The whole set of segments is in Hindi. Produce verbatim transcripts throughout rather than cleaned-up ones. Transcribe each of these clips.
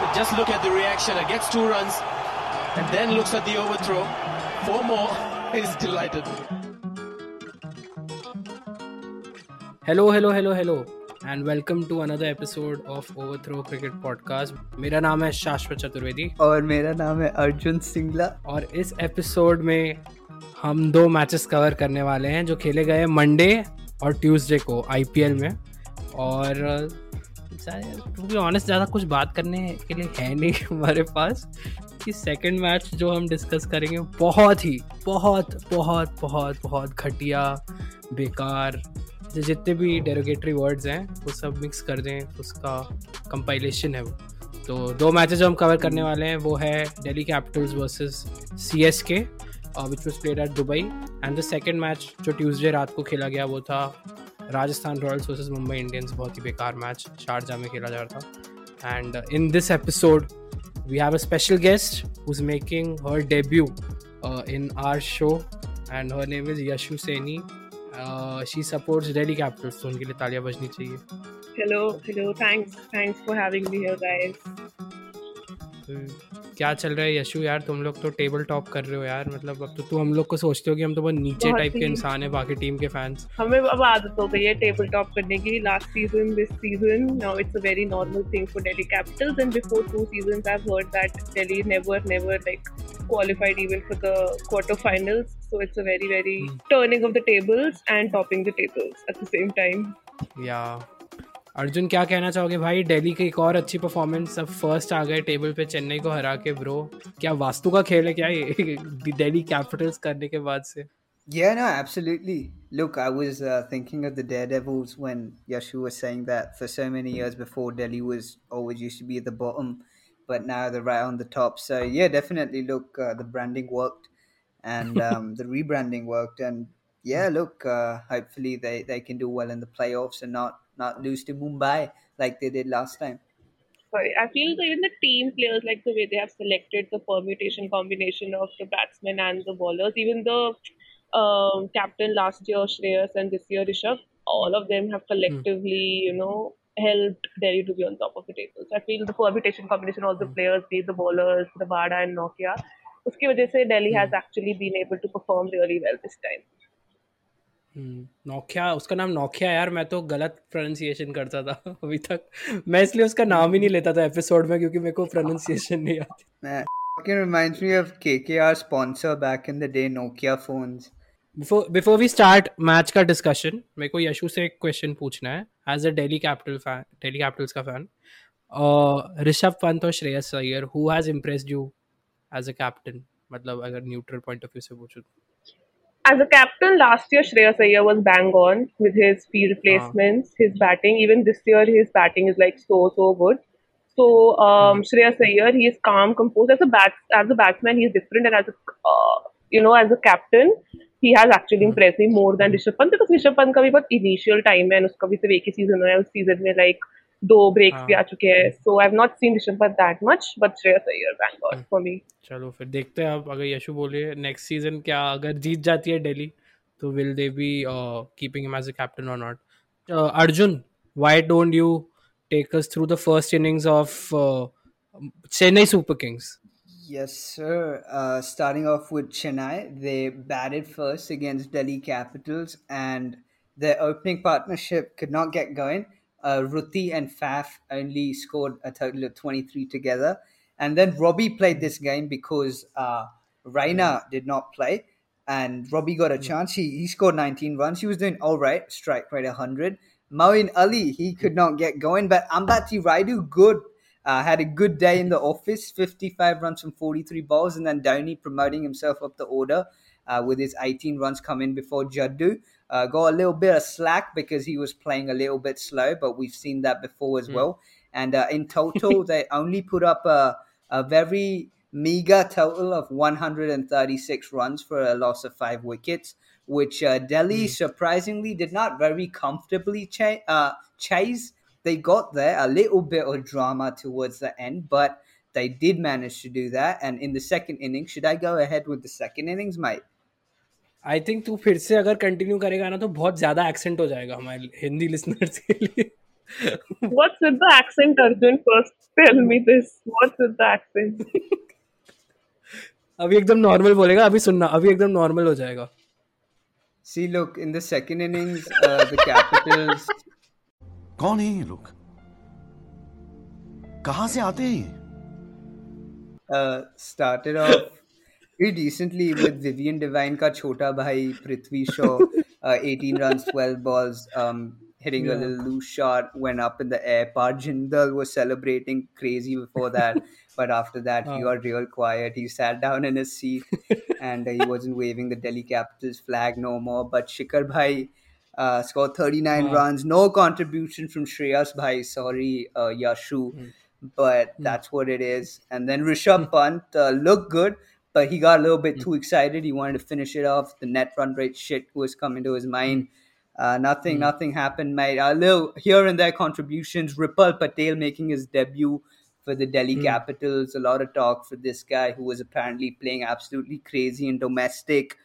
But just look at the reaction. It gets two runs and then looks at the overthrow. Four more. He's delighted. Hello, hello, hello, hello. And welcome to another episode of Overthrow Cricket Podcast. मेरा नाम है शाश्वत चतुर्वेदी और मेरा नाम है अर्जुन सिंगला और इस एपिसोड में हम दो मैचेस कवर करने वाले हैं जो खेले गए मंडे और ट्यूसडे को आईपीएल में और टू बी ऑनेस्ट ज़्यादा कुछ बात करने के लिए है नहीं हमारे पास कि सेकंड मैच जो हम डिस्कस करेंगे बहुत ही बहुत बहुत बहुत बहुत घटिया बेकार जितने भी डेरोगेटरी वर्ड्स हैं वो सब मिक्स कर दें उसका कंपाइलेशन है वो। तो दो मैचेस जो हम कवर करने वाले हैं वो है Delhi Capitals versus CSK which was played at Dubai and the second match जो ट्यूसडे रात को खेला गया वो था Rajasthan Royals versus Mumbai Indians. बहुत ही बेकार मैच शारजाह में खेला जा रहा था। And in this episode we have a special guest who is making her debut in our show and her name is Yashu Saini. She supports Delhi Capitals तो उनके लिए तालियां बजनी चाहिए। Hello hello thanks thanks for having me here guys. क्या चल रहा है यशु यार? तुम लोग तो टेबल टॉप कर रहे हो यार। मतलब अब तो तू हम लोग को सोचते हो कि हम तो बहुत नीचे टाइप के इंसान है बाकी टीम के फैंस। हमें अब आदत हो गई है टेबल टॉप करने की। Last season this season now it's a very normal thing for Delhi Capitals and before two seasons I have heard that Delhi never never like qualified even for the quarterfinals, so it's a very very hmm. turning of the tables and topping the tables at the same time. Yeah, Arjun क्या कहना चाहोगे भाई? दिल्ली की एक और अच्छी परफॉर्मेंस, अब फर्स्ट आ गए टेबल पे चेन्नई को हरा के। ब्रो क्या वास्तु का खेल है क्या ये दिल्ली कैपिटल्स करने के बाद से? Yeah, no, absolutely. Look, I was uh, thinking of the Daredevils when Yashu was saying that for so many years before Delhi was always used to be at the bottom. But now they're right on the top. So yeah, definitely. Look, uh, the branding worked, and um, the rebranding worked, and yeah, look. Uh, hopefully, they, they can do well in the playoffs and not, not lose to Mumbai like they did last time. Sorry, I feel that even the team players, like the way they have selected the permutation combination of the batsmen and the bowlers, even the um, captain last year Shreyas and this year Rishabh, all of them have collectively, you know. helped Delhi to be on top of the table. So I feel the permutation combination of all the players, be the bowlers, the Bada and Nokia, उसकी वजह से Delhi has actually been able to perform really well this time. Hmm. Nokia, उसका नाम Nokia यार मैं तो गलत pronunciation करता था अभी तक। मैं इसलिए उसका नाम ही नहीं लेता था एपिसोड में क्योंकि मेरे को pronunciation नहीं आती। Man, it reminds me of K K R sponsor back in the day, Nokia phones. Before before we start match का discussion, मेरे को यशु से एक question पूछना है। As a Delhi Capital fan, Delhi Capitals ka fan, uh, Rishabh Pant or Shreyas Iyer, who has impressed you as a captain? Matlab, agar neutral point of view se puchu. As a captain, last year Shreyas Iyer was bang on with his field placements, ah. his batting. Even this year, his batting is like so so good. So um, Shreyas Iyer, he is calm, composed. As a bat, as a batsman, he is different, and as a uh, you know, as a captain. He has actually impressed me more than Rishabh Pant because Rishabh Pant का भी बहुत initial time है और उसका भी सिर्फ एक ही season है। उस season में like दो breaks भी आ चुके हैं। So I've not seen Rishabh Pant that much, but Shreyas Iyer bang on for me. चलो फिर देखते हैं अब अगर यशु बोले next season क्या अगर जीत जाती है दिल्ली तो will they be uh, keeping him as a captain or not? Uh, Arjun, why don't you take us through the first innings of uh, Chennai Super Kings? Yes, sir. Uh, starting off with Chennai, they batted first against Delhi Capitals and their opening partnership could not get going. Uh, Ruti and Faf only scored a total of twenty-three together. And then Robbie played this game because uh, Raina did not play and Robbie got a chance. He, he scored nineteen runs. He was doing all right, strike rate one hundred. Moeen Ali, he could not get going, but Ambati Raidu, good. Uh, had a good day in the office, fifty-five runs from forty-three balls, and then Dhoni promoting himself up the order uh, with his eighteen runs come in before Jaddu. Uh, got a little bit of slack because he was playing a little bit slow, but we've seen that before as mm. well. And uh, in total, they only put up a, a very meager total of one hundred thirty-six runs for a loss of five wickets, which uh, Delhi mm. surprisingly did not very comfortably cha- uh, chase. They got there, a little bit of drama towards the end, but they did manage to do that. And in the second innings, should I go ahead with the second innings, mate? I think तू फिर से अगर continue करेगा ना तो बहुत ज़्यादा accent हो जाएगा हमारे हिंदी listeners के लिए. What's with the accent, Arjun? First, tell me this. What's with the accent? अभी एकदम normal बोलेगा. अभी सुनना. अभी एकदम normal हो जाएगा. See, look, in the second innings, uh, the Capitals. कौन है ये लोग? कहाँ से आते हैं ये? Uh, started off pretty decently with Vivian Devine का छोटा भाई Prithvi Shaw, uh, eighteen runs, twelve balls. Um, hitting yeah. a little loose shot, went up in the air. Par Jindal was celebrating crazy before that. But after that, oh. he got real quiet. He sat down in his seat and he wasn't waving the Delhi Capitals flag no more. But Shikar Bhai uh, scored thirty-nine oh. runs. No contribution from Shreyas Bhai. Sorry, uh, Yashu. Mm. But mm. that's what it is. And then Rishabh Pant uh, looked good. But he got a little bit mm. too excited. He wanted to finish it off. The net run rate shit was coming to his mind. Uh, nothing, mm. nothing happened, mate. A little here and there contributions. Ripal Patel making his debut for the Delhi mm. Capitals. A lot of talk for this guy who was apparently playing absolutely crazy and domestic.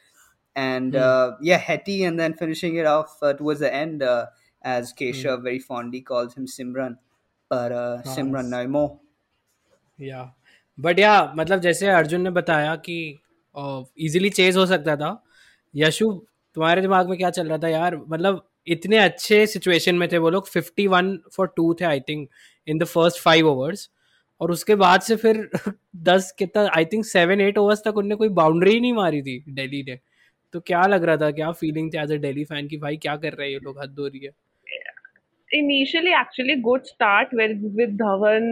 And mm. uh, yeah, Hetty, and then finishing it off uh, towards the end, uh, as Kesha mm. very fondly calls him, Simran. But uh, nice. Simran no more. Yeah. But yeah, मतलब जैसे अर्जुन ने बताया कि easily chase हो सकता था. यशु, तुम्हारे दिमाग में क्या चल रहा था यार? मतलब इतने अच्छे सिचुएशन में थे वो लोग. fifty-one for two थे I think in the first five overs. और उसके बाद से फिर दस कितना I think seven eight overs तक उनने कोई बाउंड्री ही नहीं मारी थी दिल्ली ने. तो क्या लग रहा था, क्या फीलिंग थी एज अ दिल्ली फैन की भाई क्या कर रहे हैं ये लोग, हद हो रही है. Initially, actually, good start with, with Dhawan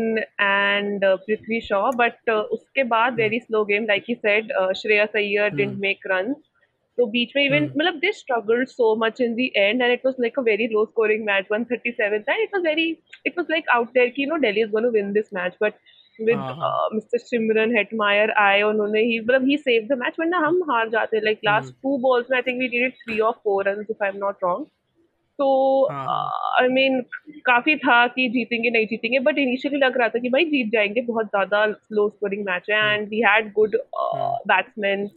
and uh, Prithvi Shaw, but uh, उसके बाद very slow game, like he said. Uh, Shreyas Iyer mm. didn't make runs. So, बीच में even, मतलब, they struggled so much in the end, and it was like a very low-scoring match, one thirty-seventh, and it was very, it was like out there, you know, Delhi is going to win this match, but with uh-huh. uh, Mister Shimron Hetmyer, I, उन्होंने he, मतलब, he saved the match, वरना हम हार जाते, like last mm. two balls, I think we needed three or four runs, if I'm not wrong. तो आई मीन काफी था कि जीतेंगे नहीं जीतेंगे, बट इनिशियली लग रहा था कि भाई जीत जाएंगे, बहुत ज्यादा लो स्कोरिंग मैच है. And we had good batsman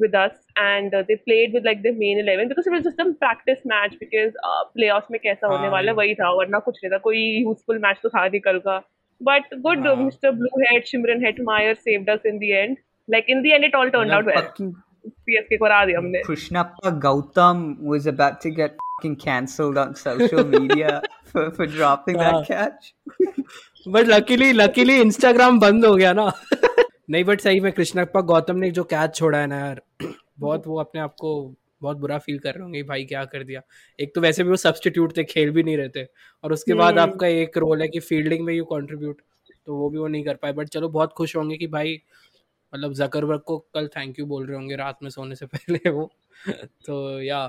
with us and they played with like the main eleven because it was just some practice match, because playoffs में कैसा होने वाला वही था, वरना कुछ नहीं था. कोई यूजफुल मैच तो था नहीं कल का, but good mister blue head Shimron Hetmyer saved us in the end. Like in the end it all turned out well. C S K को हरा दिया हमने. Krishnappa Gautam was about to get fucking cancelled on social media for for dropping that catch. But luckily, luckily Instagram बंद हो गया ना. नहीं, बट सही में कृष्णप्पा गौतम ने जो कैच छोड़ा है ना यार, बहुत वो अपने आप को बहुत बुरा फील कर रहे होंगे भाई क्या कर दिया. एक तो वैसे भी वो सब्सटीट्यूट थे, खेल भी नहीं रहते, और उसके बाद आपका एक रोल है कि फील्डिंग में यू कॉन्ट्रीब्यूट, तो वो भी वो नहीं कर पाए. बट चलो बहुत खुश होंगे कि भाई मतलब जकरबर्ग को कल थैंक यू बोल रहे होंगे रात में सोने से पहले वो. तो या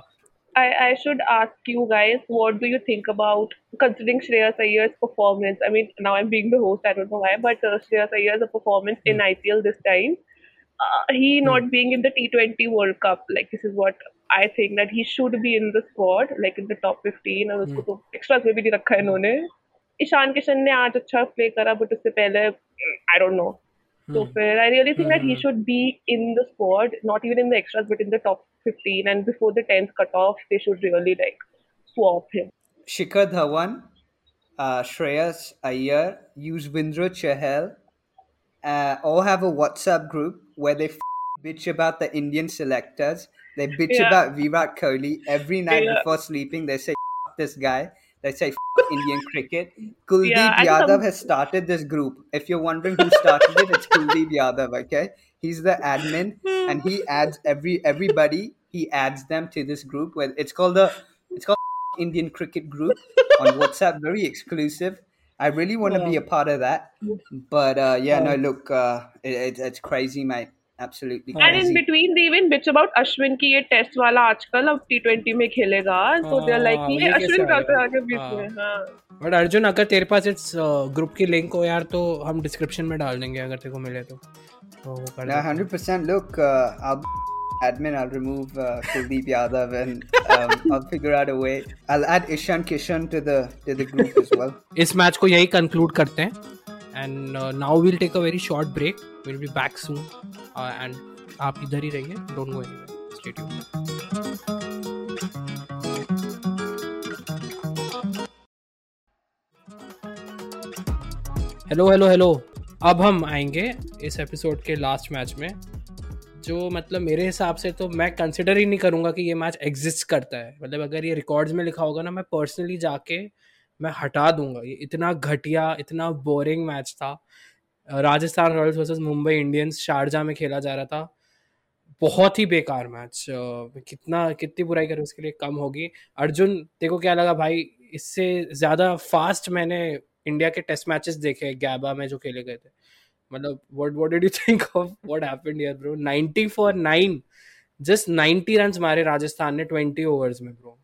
I I should ask you guys, what do you think about considering Shreyas Iyer's performance? I mean, now I'm being the host, I don't know why, but uh, Shreyas Iyer's performance mm. in I P L this time, uh, he mm. not being in the T twenty World Cup, like this is what I think that he should be in the squad, like in the top fifteen. और उसको तो extras में भी नहीं रखा है इन्होंने. ईशान किशन ने आज अच्छा प्ले करा, बट उससे पहले I don't know. So hmm. fair. I really think hmm. that he should be in the squad, not even in the extras, but in the top fifteen. And before the tenth cutoff, they should really like swap him. Shikar Dhawan, uh, Shreyas Iyer, Yuzvendra Chahal, uh, all have a WhatsApp group where they f- bitch about the Indian selectors. They bitch yeah. about Virat Kohli every night yeah. before sleeping. They say f- this guy. They say f- Indian cricket. Kuldeep yeah, Yadav some... has started this group. If you're wondering who started it, it's Kuldeep Yadav, okay? He's the admin and he adds every everybody, he adds them to this group. Where it's called the it's called Indian Cricket Group on WhatsApp, very exclusive. I really want to yeah. be a part of that. But uh, yeah, yeah, no, look, uh, it, it, it's crazy, mate. Absolutely crazy. And in between, they even bitch about Ashwin ki ye test wala aajkal ab T twenty mein khelega. So ah, they're like, ye Ashwin ka kya aage beech mein. हाँ. But Arjun, अगर तेरे पास इस ग्रुप की लिंक हो यार, तो हम डिस्क्रिप्शन में डाल देंगे अगर तेरे को मिले तो. one hundred percent. Look, uh, I'll admin. I'll remove uh, Kuldeep Yadav and um, I'll figure out a way. I'll add Ishan Kishan to the to the group as well. इस मैच को यही कंक्लूड करते हैं. And uh, now we'll take a very short break. We'll be back soon. Uh, and आप इधर ही रहिए, don't go anywhere. Stay tuned. Hello hello hello अब हम आएंगे इस एपिसोड के लास्ट मैच में, जो मतलब मेरे हिसाब से तो मैं कंसिडर ही नहीं करूँगा कि ये मैच एग्जिस्ट करता है। मतलब अगर ये रिकॉर्ड्स में लिखा होगा ना, मैं पर्सनली जाके मैं हटा दूंगा। ये इतना घटिया, इतना बोरिंग मैच था। Rajasthan Royals versus Mumbai Indians Sharjah में खेला जा रहा था। बहुत ही बेकार मैच, कितना कितनी बुराई करें उसके लिए कम होगी। अर्जुन, देखो क्या लगा भाई? इससे ज़्यादा फास्ट मैंने इंडिया के टेस्ट मैचेस देखे गैबा में जो खेले गए थे। मतलब what what did you think of what happened here bro? Ninety for nine, just ninety runs मारे राजस्थान ने ट्वेंटी ओवर्स में bro.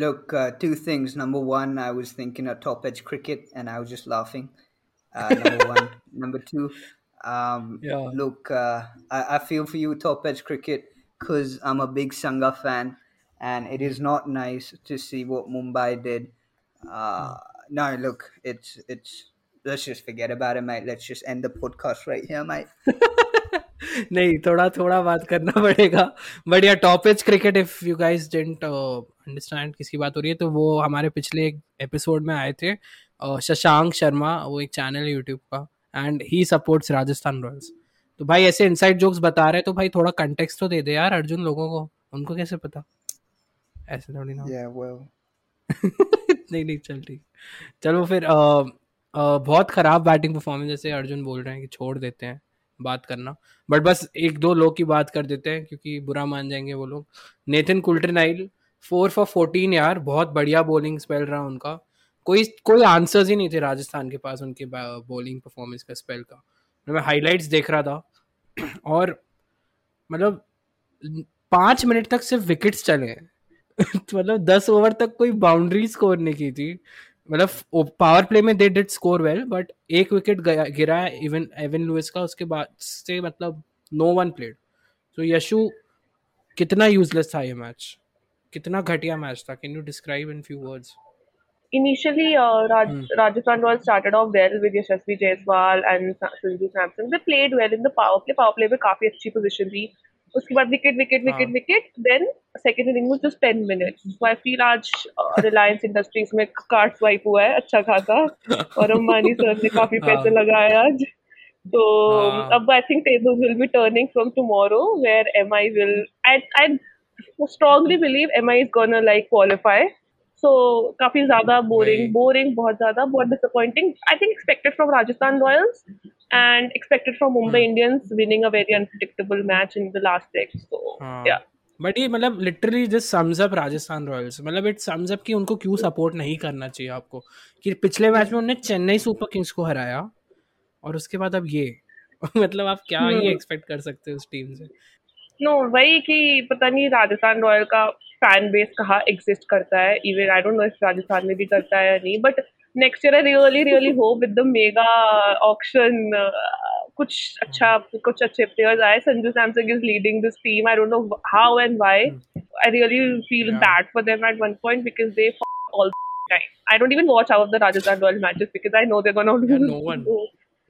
Look, uh, two things. Number one, I was thinking of Top Edge Cricket and I was just laughing. Uh, number one. Number two, um, yeah. look, uh, I, I feel for you, Top Edge Cricket, because I'm a big Sangha fan and it is not nice to see what Mumbai did. Uh, no, look, it's it's. let's just forget about it, mate. Let's just end the podcast right here, mate. नहीं, थोड़ा थोड़ा बात करना पड़ेगा। बट यार, top edge cricket, if you guys didn't understand किसकी बात हो रही है, तो वो हमारे पिछले एक एपिसोड में आए थे, शशांक शर्मा, वो एक चैनल है यूट्यूब का, and he supports Rajasthan Royals. तो भाई ऐसे इनसाइड जोक्स बता रहे हैं, तो भाई थोड़ा कंटेक्स्ट तो दे दे यार अर्जुन लोगों को। उनको कैसे पता ऐसे थोड़ी ना। yeah, well. नहीं नहीं, चल ठीक, चलो फिर। uh, uh, बहुत खराब बैटिंग परफॉर्मेंस, जैसे अर्जुन बोल रहे हैं कि छोड़ देते हैं बात करना, बट बस एक दो लोग की बात कर देते हैं क्योंकि बुरा मान जाएंगे वो लोग। Nathan Coulter Nile four for fourteen, यार बहुत बढ़िया बॉलिंग स्पेल रहा उनका। कोई कोई आंसर्स ही नहीं थे राजस्थान के पास उनके बॉलिंग परफॉर्मेंस का, स्पेल का। मैं हाईलाइट्स देख रहा था और मतलब पाँच मिनट तक सिर्फ विकेट्स चले मतलब दस ओवर तक कोई बाउंड्री स्कोर नहीं की थी। मतलब पावर प्ले में they did score well, but एक विकेट गिरा है इवन एवन लुइस का, उसके बाद से मतलब नो वन प्लेड। तो यशु, कितना यूजलेस था ये मैच, कितना घटिया मैच था। Can you describe in few words? Initially, uh, Raj- mm. Rajasthan Royals started off well with Yashasvi Jaiswal and Sanju Samson. They played well in the power play. Power play में काफी अच्छी पोजीशन थी। उसके बाद wicket wicket wicket wicket then second inning में just ten minutes. So I feel आज रिलायंस इंडस्ट्रीज में कार्ड स्वाइप हुआ है अच्छा खासा, और अंबानी सर ने काफी पैसे लगाए आज। तो अब I think tables will be turning from tomorrow, where MI will, I I strongly believe MI is gonna like qualify. So काफी ज्यादा बोरिंग बोरिंग बहुत ज्यादा, बहुत disappointing. I think expected from Rajasthan Royals and expected from Mumbai Indians winning a very unpredictable match in the last leg. So, हाँ. yeah. But ये मतलब literally just sums up Rajasthan Royals. मतलब it sums up कि उनको क्यों support नहीं करना चाहिए आपको, कि पिछले मैच में उन्होंने चेन्नई सुपर किंग्स को हराया और उसके बाद अब ये मतलब आप क्या hmm. ये expect कर सकते हो उस टीम से? No, वही कि पता नहीं राजस्थान रॉयल का फैन बेस कहाँ exist करता है। Even I don't know if Rajasthan में भी करता है या नहीं, but next year I really really hope with the mega auction कुछ अच्छा, कुछ अच्छे प्लेयर्स आए। Sanju Samson is leading this team, I don't know how and why. I really feel bad for them at one point because they fuck all the time. I don't even watch out the Rajasthan Royals matches because I know they gonna lose.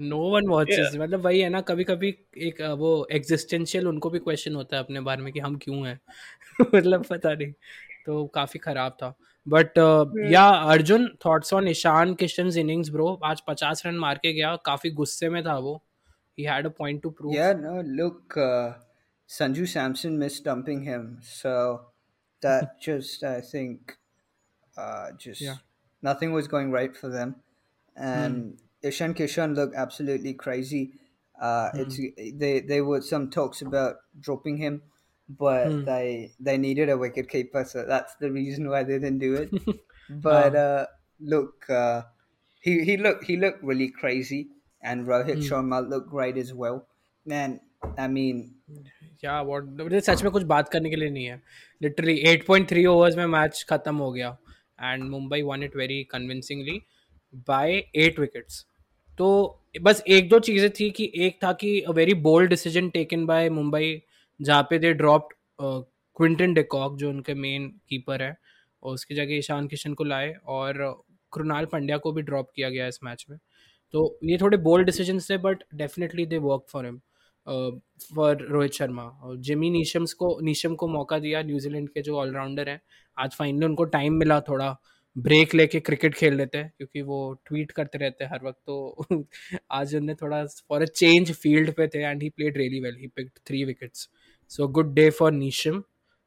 No one watches, मतलब वही है ना, कभी कभी एक वो एग्जिस्टेंशियल उनको भी क्वेश्चन होता है अपने बारे में कि हम क्यों हैं मतलब पता नहीं, तो काफी खराब था। But yeah Arjun, thoughts on Ishan Kishan innings bro? आज पचास रन मार के गया, काफी गुस्से में था वो। He had a point to prove. Yeah, no, look, uh, Sanju Samson misdumping him, so that just I think uh, just yeah. nothing was going right for them. And mm. Ishan Kishan looked absolutely crazy. Uh, mm. It's they they were some talks about dropping him. But hmm. they they needed a wicket keeper, so that's the reason why they didn't do it. But uh, look, uh, he he looked he looked really crazy, and Rohit hmm. Sharma looked great as well. Man, I mean, yeah, what? There's सच में कुछ बात करने के लिए नहीं है. Literally eight point three overs में match खत्म हो गया, and Mumbai won it very convincingly by eight wickets. तो बस एक दो चीजें थी कि एक था कि a very bold decision taken by Mumbai, जहाँ पे दे ड्रॉप्ड क्विंटन डिकॉक जो उनके मेन कीपर है, और उसकी जगह ईशान किशन को लाए, और कृणाल पंड्या को भी ड्रॉप किया गया इस मैच में। तो ये थोड़े बोल्ड डिसीजंस थे, but definitely they work for him, for Rohit Sharma. और जिमी नीशम्स को नीशम को मौका दिया, न्यूजीलैंड के जो ऑलराउंडर हैं। आज फाइनली उनको टाइम मिला थोड़ा ब्रेक लेके क्रिकेट खेल लेते हैं क्योंकि वो ट्वीट करते रहते हैं हर वक्त। तो अर्जुन ने थोड़ा फॉर अ चेंज फील्ड पे थे and he played really well, he picked three wickets. So good day for Neesham,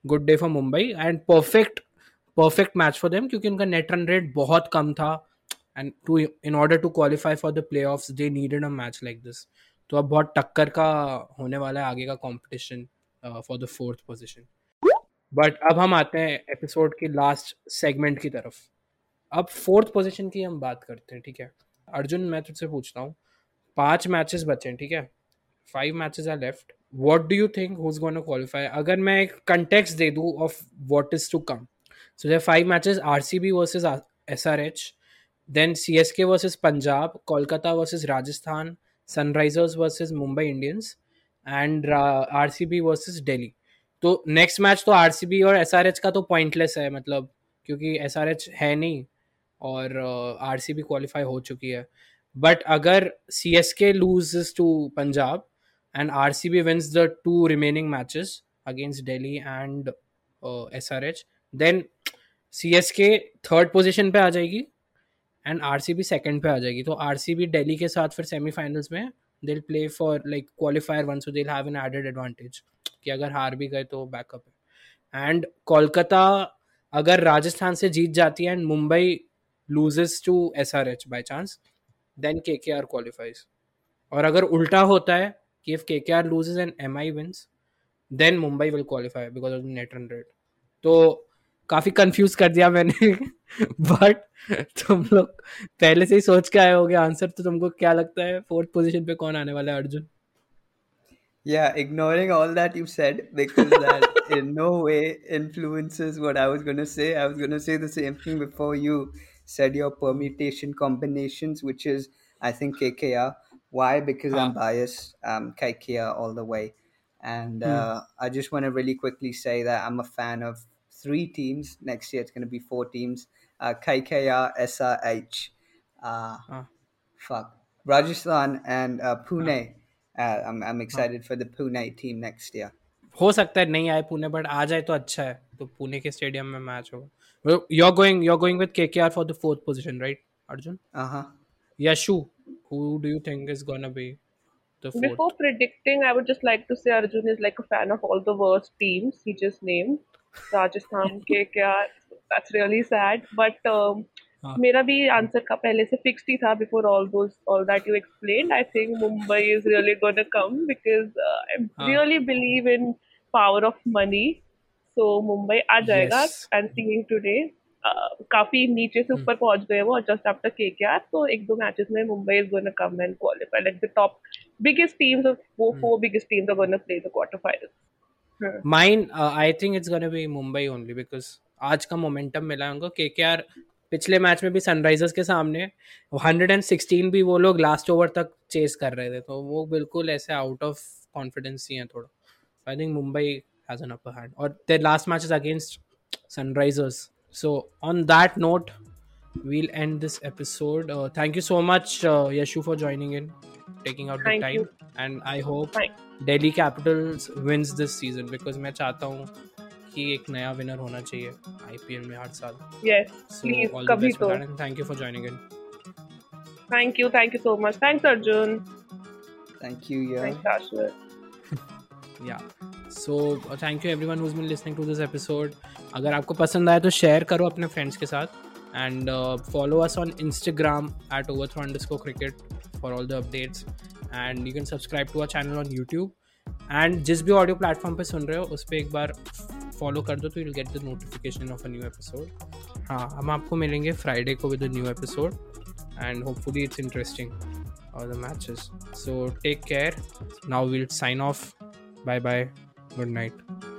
good day for Mumbai and perfect perfect match for them क्योंकि उनका नेट रन रेट बहुत कम था and to in order to qualify for the playoffs they needed a match like this. तो अब बहुत टक्कर का होने वाला है आगे का competition for the fourth position. But अब हम आते हैं एपिसोड की लास्ट सेगमेंट की तरफ। अब फोर्थ पोजीशन की हम बात करते हैं, ठीक है। अर्जुन, मैं तुझसे पूछता हूँ, पांच मैचेस बचे हैं, ठीक है, five matches are left. What do you think who is going to qualify? अगर मैं एक कंटेक्स्ट दे दूँ of what is to come, so there five matches, RCB versus SRH, then CSK versus Punjab, Kolkata versus Rajasthan, Sunrisers versus Mumbai Indians and RCB versus Delhi. तो नेक्स्ट मैच तो आरसीबी और एसआरएच का तो पॉइंटलेस है, मतलब क्योंकि एसआरएच है नहीं और आरसीबी क्वालिफाई हो चुकी है। बट अगर CSK loses to Punjab and RCB wins the two remaining matches against Delhi and SRH, then CSK third position पे आ जाएगी एंड आरसीबी सेकंड पे आ जाएगी। तो आरसीबी दिल्ली के साथ फिर सेमीफाइनल्स में they will play for like qualifier one, so they will have an added advantage कि अगर हार भी गए तो बैकअप है। एंड कोलकाता अगर राजस्थान से जीत जाती है and Mumbai loses to S R H by chance, then K K R qualifies. और अगर उल्टा होता है कि if K K R loses and M I wins, then Mumbai will qualify because of the net run rate. तो काफ़ी confuse कर दिया मैंने but तुम लोग पहले से ही सोच के आए होगे आंसर। तो तुमको क्या लगता है फोर्थ पोजीशन पे कौन आने वाला है, Arjun? Yeah, ignoring all that you said because that in no way influences what I was going to say. I was going to say the same thing before you said your permutation combinations, which is, I think, K K R. Why? Because huh. I'm biased. Um, K K R all the way. And hmm. uh, I just want to really quickly say that I'm a fan of three teams. Next year, it's going to be four teams. Uh, K K R, S R H, uh, huh. fuck, Rajasthan and uh, Pune. Huh. Uh, I'm, I'm excited हाँ. for the Pune team next year. हो सकता है नहीं आए पुणे, बट आ जाए तो अच्छा है। तो पुणे के स्टेडियम में मैच होगा। You're going, you're going with K K R for the fourth position, right, Arjun? Uh-huh. Yashu, who do you think is gonna be the fourth? Before predicting, I would just like to say Arjun is like a fan of all the worst teams he just named. Rajasthan, K K R, that's really sad. But um, मेरा भी आंसर का पहले से फिक्स्ड ही था before all those all that you explained. I think Mumbai is really gonna come because I really believe in power of money. So Mumbai आ जाएगा एंड सीइंग टुडे काफी नीचे से ऊपर पहुंच गए वो जस्ट आफ्टर केकेआर। तो एक दो मैचेस में Mumbai is gonna come and qualify like the top biggest teams of वो four biggest teams are gonna play the quarter final. Mine I think it's gonna be Mumbai only because आज का मोमेंटम मिला है उनको। केकेआर पिछले मैच में भी सनराइजर्स के सामने एक सौ सोलह भी वो लोग लास्ट ओवर तक चेस कर रहे थे, तो वो बिल्कुल ऐसे आउट ऑफ कॉन्फिडेंस ही हैं थोड़ा। I think Mumbai has an upper hand और there last match is against Sunrisers. So on that note we'll end this episode. Thank you so much Yashu for joining in, taking out the time and I hope Delhi Capitals wins this season because मैं चाहता हूँ कि एक नया विनर होना चाहिए आईपीएल में हर साल। यस प्लीज कभी तो। Thank you for joining in. Thank you, thank you so much. Thanks Arjun. Thank you यार। Thanks Ashwin. Yeah so thank you everyone who has been listening to this episode. अगर आपको पसंद आया तो शेयर करो अपने फ्रेंड्स के साथ and follow us on Instagram at overthrow underscore cricket for all the updates and you can subscribe to our channel on YouTube and जिस भी ऑडियो प्लेटफॉर्म पे सुन रहे हो उस पर एक बार फॉलो कर दो तो you will get the notification of a new episode. हाँ, हम आपको मिलेंगे फ्राइडे को with a new episode and hopefully it's interesting और the matches. So take care, now we'll sign off, bye bye, good night.